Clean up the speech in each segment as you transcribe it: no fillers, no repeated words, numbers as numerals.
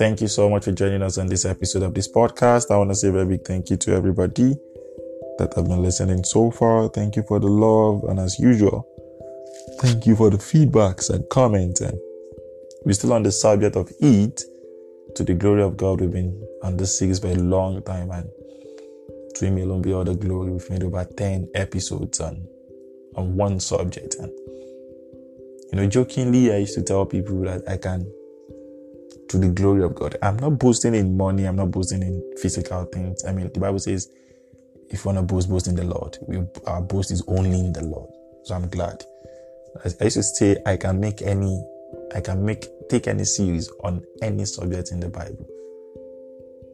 Thank you so much for joining us on this episode of this podcast. I want to say a very big thank you to everybody that have been listening so far. Thank you for the love, and as usual, thank you for the feedbacks and comments. And we're still on the subject of Eid. To the glory of God, we've been on this series for a long time, and to Him alone be all the glory. We've made over 10 episodes on one subject, and jokingly, I used to tell people that I can, to the glory of God. I'm not boasting in money. I'm not boasting in physical things. I mean, the Bible says, if you want to boast, boast in the Lord. Our boast is only in the Lord. So I'm glad. I used to say, I can take any series on any subject in the Bible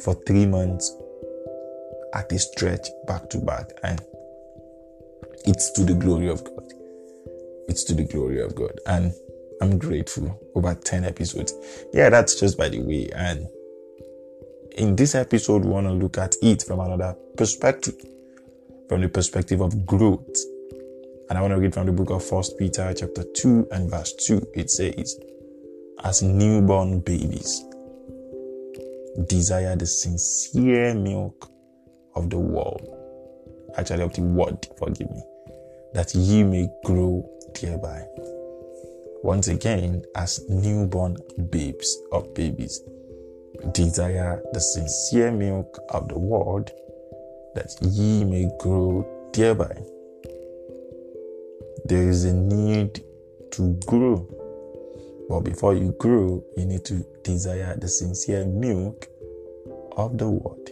for 3 months at a stretch, back to back, and it's to the glory of God. It's to the glory of God, and I'm grateful. Over 10 episodes. Yeah, that's just by the way. And in this episode, we want to look at it from another perspective, from the perspective of growth. And I want to read from the book of 1 Peter chapter 2 and verse 2. It says, as newborn babies, desire the sincere milk of the world, actually of the word, forgive me, that ye may grow thereby. Once again, as newborn babes or babies, desire the sincere milk of the word, that ye may grow thereby. There is a need to grow. But before you grow, you need to desire the sincere milk of the word.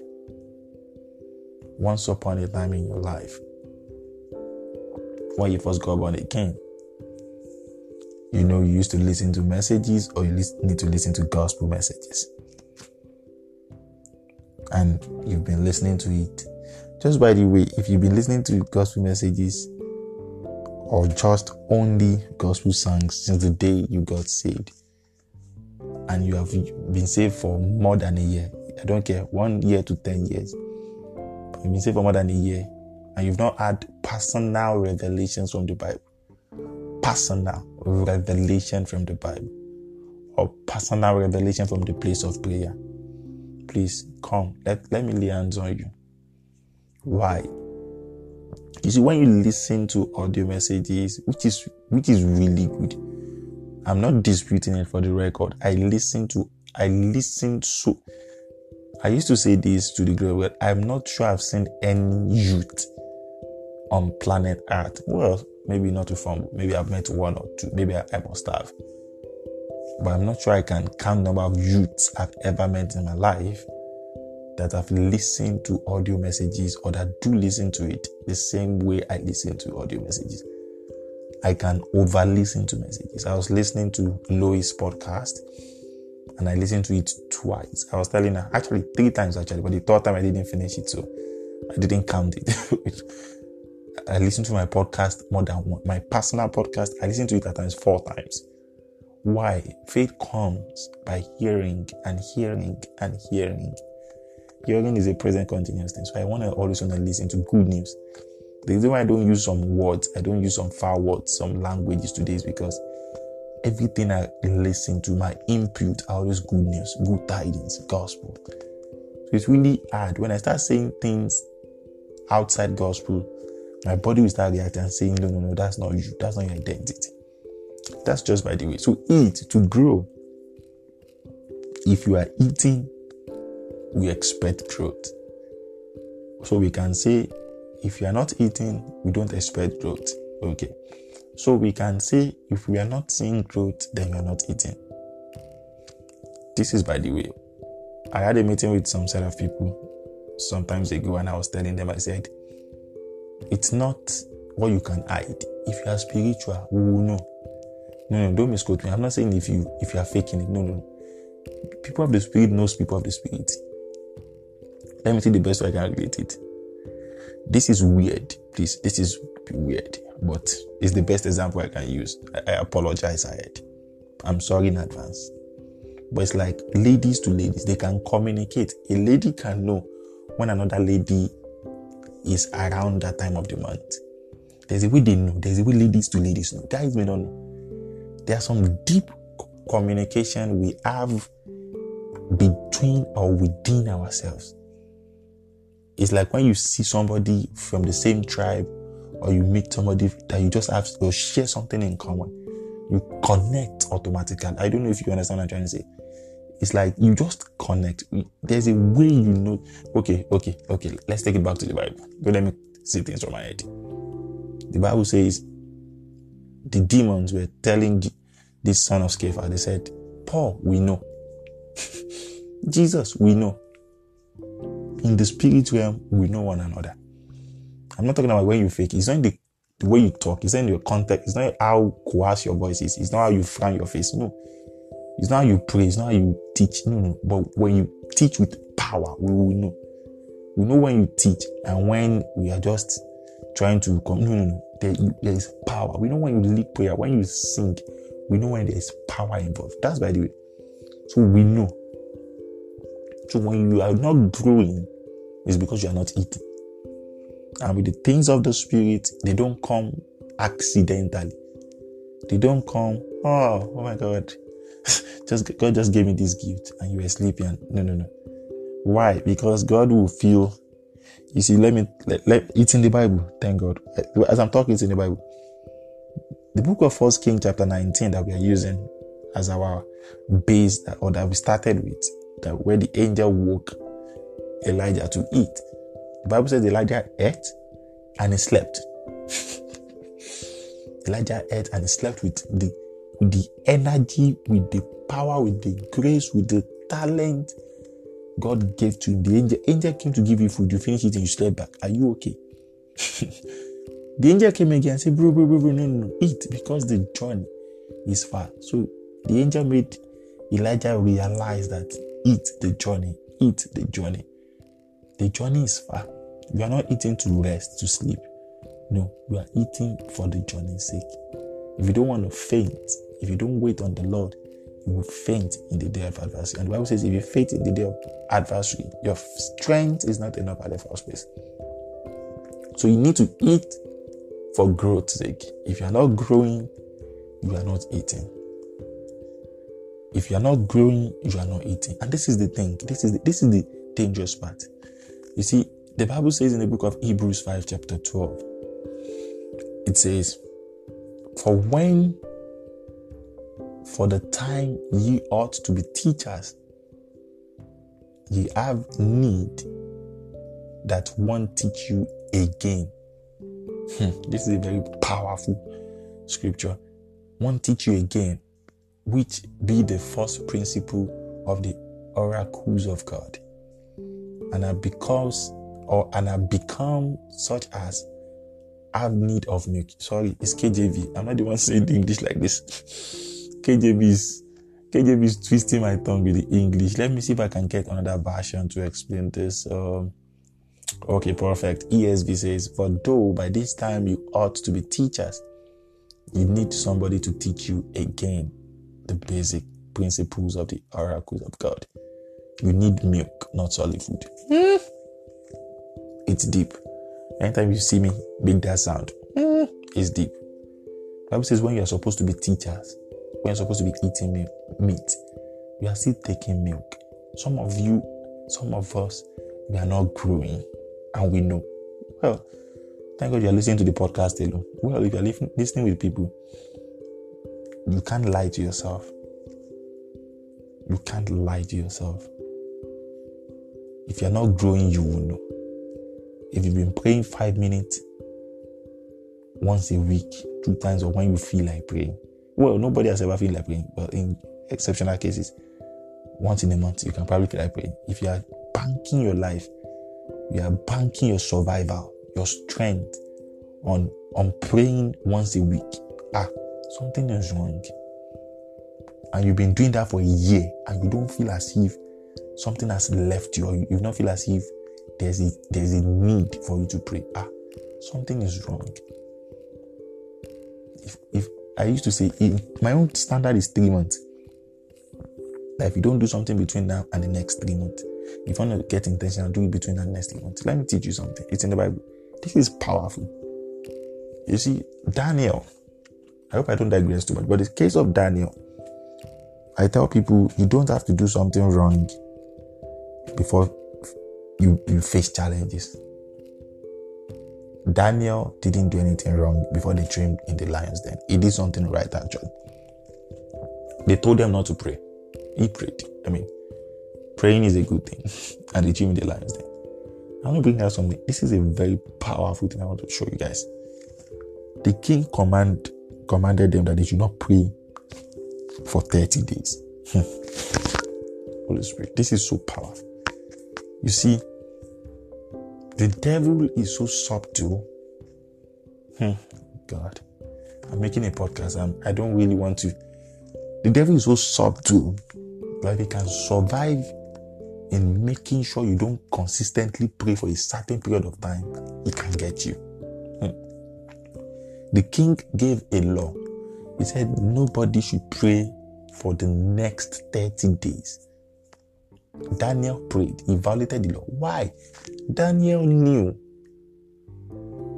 Once upon a time in your life, when you first got born again, you used to listen to messages, or you need to listen to gospel messages. And you've been listening to it. Just by the way, if you've been listening to gospel messages or just only gospel songs since the day you got saved, and you have been saved for more than a year, I don't care, 1 year to 10 years, but you've been saved for more than a year, and you've not had personal revelations from the Bible, or personal revelation from the place of prayer, please come, let me lay hands on you. Why? You see, when you listen to audio messages, which is really good, I'm not disputing it, for the record. I listen to I used to say this to the glory of God. I'm not sure I've seen any youth on planet Earth, well, maybe not to form, maybe I've met one or two, maybe I must have, but I'm not sure I can count the number of youths I've ever met in my life that have listened to audio messages, or that do listen to it the same way I listen to audio messages. I can over listen to messages. I was listening to Lois' podcast, and I listened to it twice. I was telling her, actually 3 times actually, but the third time I didn't finish it, so I didn't count it. I listened to my podcast more than one. My personal podcast, I listened to it at times 4 times. Why? Faith comes by hearing and hearing and hearing. Hearing is a present continuous thing. So I always want to listen to good news. The reason why I don't use some words, I don't use some foul words, some languages today, is because everything I listen to, my input, are always good news, good tidings, gospel. So it's really hard. When I start saying things outside gospel, my body will start reacting and saying, no, that's not you. That's not your identity. That's just by the way. So eat to grow. If you are eating, we expect growth. So we can say, if you are not eating, we don't expect growth. Okay. So we can say, if we are not seeing growth, then you are not eating. This is by the way. I had a meeting with some set of people some time ago, and I was telling them, I said, it's not what you can hide. If you are spiritual, we will know. No, don't misquote me. I'm not saying if you are faking it. No. People of the spirit knows people of the spirit. Let me see the best way I can relate it. This is weird, please. This is weird, but it's the best example I can use. I apologize ahead. I'm sorry in advance. But it's like ladies to ladies. They can communicate. A lady can know when another lady is around that time of the month. There's a way they know. There's a way ladies to ladies know. Guys may not know. There's some deep communication we have between or within ourselves. It's like when you see somebody from the same tribe, or you meet somebody that you just have or share something in common, you connect automatically. I don't know if you understand what I'm trying to say. It's like you just connect. There's a way you know. Okay. Let's take it back to the Bible. Don't let me see things from my head. The Bible says the demons were telling this son of Sceva, they said, Paul, we know. Jesus, we know. In the spirit realm, we know one another. I'm not talking about when you fake. It's not the way you talk. It's not in your context. It's not how coarse your voice is. It's not how you frown your face. No. It's not how you pray. It's not how you teach. No. But when you teach with power, we will know. We know when you teach and when we are just trying to come. No. There is power. We know when you lead prayer, when you sing. We know when there is power involved. That's by the way. So we know. So when you are not growing, it's because you are not eating. And with the things of the spirit, they don't come accidentally. They don't come, oh my God, God just gave me this gift and you were sleeping. No. Why? Because God will feel, you see, it's in the Bible, thank God. As I'm talking, it's in the Bible. The book of 1 Kings chapter 19 that we are using as our base that we started with, that where the angel woke Elijah to eat. The Bible says Elijah ate and he slept. Elijah ate and he slept with the energy, with the power, with the grace, with the talent God gave to him. The angel came to give you food. You finish eating, you slept back. Are you okay? The angel came again and said, bro, no, eat, because the journey is far. So the angel made Elijah realize that eat the journey. The journey is far. We are not eating to rest, to sleep. No, we are eating for the journey's sake. If you don't want to faint, if you don't wait on the Lord, you will faint in the day of adversity. And the Bible says, if you faint in the day of adversity, your strength is not enough at the first place. So you need to eat for growth's sake. If you are not growing, you are not eating. If you are not growing, you are not eating. And this is the thing. This is the dangerous part. You see, the Bible says in the book of Hebrews 5, chapter 12, it says, For the time ye ought to be teachers, ye have need that one teach you again. This is a very powerful scripture. One teach you again, which be the first principle of the oracles of God. And have become such as have need of milk. Sorry, it's KJV. I'm not the one saying the English like this. KJV is twisting my tongue with the English. Let me see if I can get another version to explain this. Okay, perfect. ESV says, for though by this time you ought to be teachers, you need somebody to teach you again the basic principles of the oracles of God. You need milk, not solid food. It's deep. Anytime you see me make that sound, it's deep. The Bible says when you are supposed to be teachers, when you're supposed to be eating meat, you are still taking milk. Some of us, we are not growing, and we know. Well, thank God you are listening to the podcast alone. Well, if you are listening with people, you can't lie to yourself. You can't lie to yourself. If you're not growing, you will know. If you've been praying 5 minutes once a week, 2 times, or when you feel like praying. Well, nobody has ever felt like praying, but in exceptional cases, once in a month, you can probably feel like praying. If you are banking your life, you are banking your survival, your strength on praying once a week, something is wrong. And you've been doing that for a year, and you don't feel as if something has left you, or you don't feel as if there's a need for you to pray. Something is wrong. If I used to say, my own standard is 3 months. Like if you don't do something between now and the next 3 months, if you want to get intentional, do it between now and the next 3 months. Let me teach you something. It's in the Bible. This is powerful. You see, Daniel, I hope I don't digress too much, but the case of Daniel, I tell people, you don't have to do something wrong before you face challenges. Daniel didn't do anything wrong before they threw him in the lion's den. He did something right, actually. They told him not to pray. He prayed. I mean, praying is a good thing. And they threw him in the lion's den. I want to bring out something. This is a very powerful thing I want to show you guys. The king commanded them that they should not pray for 30 days. Holy Spirit, this is so powerful. You see, the devil is so subtle. God, I'm making a podcast. I don't really want to. The devil is so subtle that he can survive in making sure you don't consistently pray for a certain period of time. He can get you. The king gave a law. He said nobody should pray for the next 30 days. Daniel prayed. He violated the law. Why? Daniel knew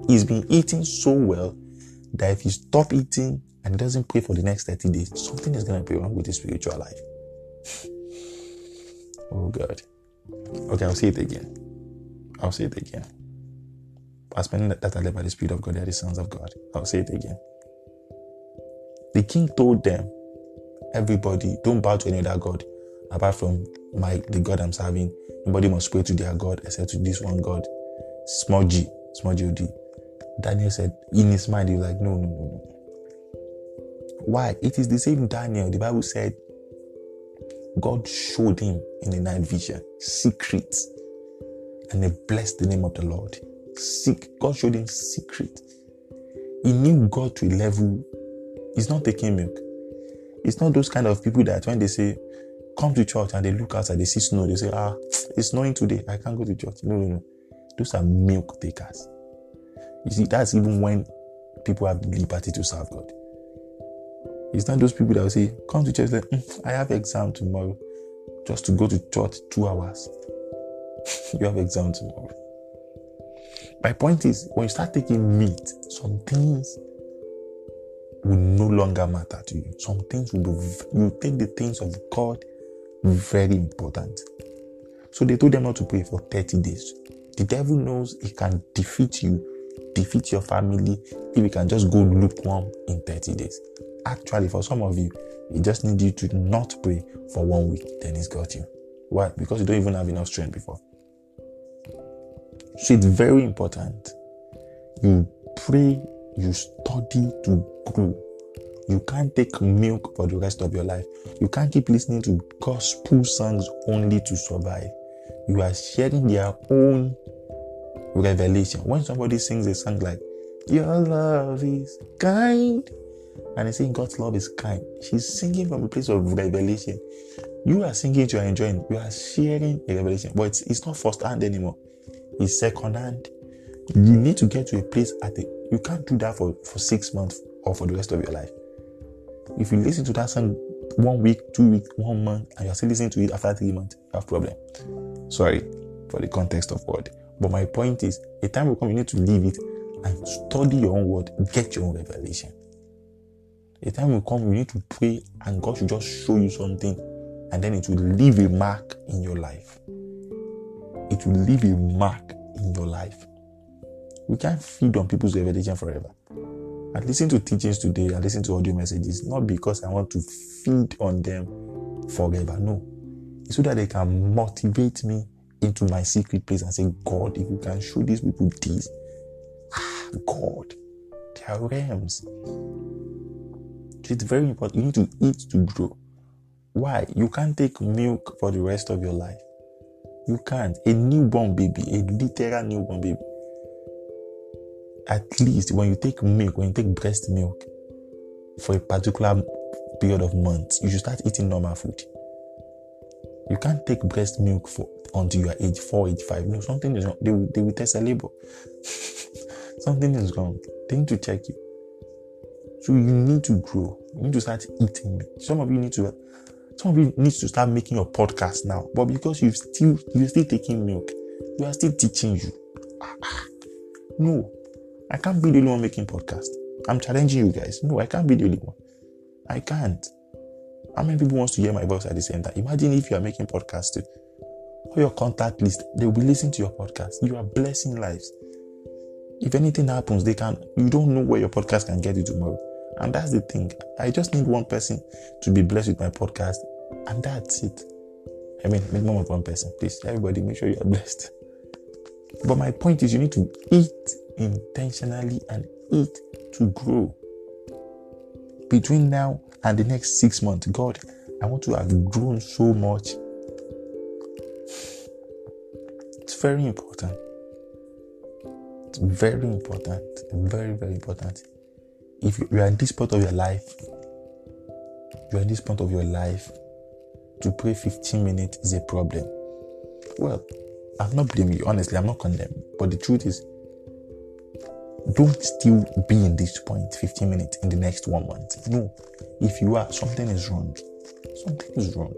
he's been eating so well that if he stops eating and doesn't pray for the next 30 days, something is going to be wrong with his spiritual life. Oh, God. Okay, I'll say it again. As many that are led by the Spirit of God, they are the sons of God. I'll say it again. The king told them, everybody, don't bow to any other God apart from the God I'm serving. Nobody must pray to their God except to this one God. Small G O D. Daniel said, in his mind, he was like, no. Why? It is the same Daniel. The Bible said, God showed him in the night vision secrets, and he blessed the name of the Lord. God showed him secret. He knew God to a level. He's not taking milk. It's not those kind of people that when they say, come to church, and they look outside, they see snow, they say, it's snowing today, I can't go to church. No. Those are milk takers. You see, that's even when people have liberty to serve God. It's not those people that will say, come to church, I have exam tomorrow. Just to go to church 2 hours. You have exam tomorrow. My point is, when you start taking meat, some things will no longer matter to you. Some things will be, you take the things of God very important. So they told them not to pray for 30 days. The devil knows he can defeat you, defeat your family, if you can just go lukewarm in 30 days. Actually, for some of you, he just needs you to not pray for 1 week, then he's got you. Why? Because you don't even have enough strength before. So it's very important. You pray, you study to grow. You can't take milk for the rest of your life. You can't keep listening to gospel songs only to survive. You are sharing their own revelation. When somebody sings a song like, your love is kind, and they say God's love is kind, she's singing from a place of revelation. You are singing it, you are enjoying it. You are sharing a revelation. But it's not first hand anymore. It's second hand. You need to get to a place you can't do that for 6 months or for the rest of your life. If you listen to that song 1 week, 2 weeks, 1 month, and you're still listening to it after 3 months, you have problem. Sorry for the context of word. But my point is, a time will come, you need to leave it and study your own word, get your own revelation. A time will come, you need to pray, and God should just show you something, and then it will leave a mark in your life. It will leave a mark in your life. We can't feed on people's revelation forever. I listen to teachings today, I listen to audio messages, not because I want to feed on them forever. No. It's so that they can motivate me into my secret place and say, God, if you can show these people this, God, there are realms. It's very important. You need to eat to grow. Why? You can't take milk for the rest of your life. You can't. A newborn baby, a literal newborn baby. At least when you take milk, when you take breast milk for a particular period of months, you should start eating normal food. You can't take breast milk until you are age 4, age 5. No, something is wrong. They will test a label. Something is wrong. They need to check you. So you need to grow. You need to start eating meat. Some of you need to start making your podcast now. But because you're still taking milk, you are still teaching you. No, I can't be the only one making podcast. I'm challenging you guys. No, I can't be the only one. I can't. How many people wants to hear my voice at the same time? Imagine if you are making podcasts too. Or your contact list, they will be listening to your podcast. You are blessing lives. If anything happens, you don't know where your podcast can get you tomorrow. And that's the thing. I just need one person to be blessed with my podcast. And that's it. I mean, minimum of one person. Please, everybody, make sure you are blessed. But my point is, you need to eat intentionally and eat to grow. Between now and the next 6 months, God, I want to have grown so much. It's very important. It's very important. Very, very important. If you are in this part of your life, to pray 15 minutes is a problem. Well, I'm not blaming you, honestly, I'm not condemning. But the truth is, don't still be in this point 15 minutes in the next 1 month. No, if you are, something is wrong. Something is wrong.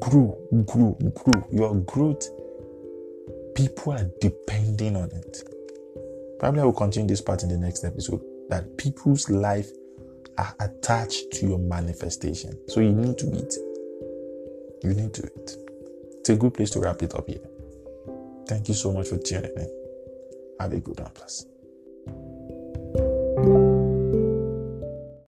Grow. Your growth, people are depending on it. Probably I will continue this part in the next episode. That people's life are attached to your manifestation. So you need to eat. You need to eat. It's a good place to wrap it up here. Thank you so much for tuning in. Have a good one, plus.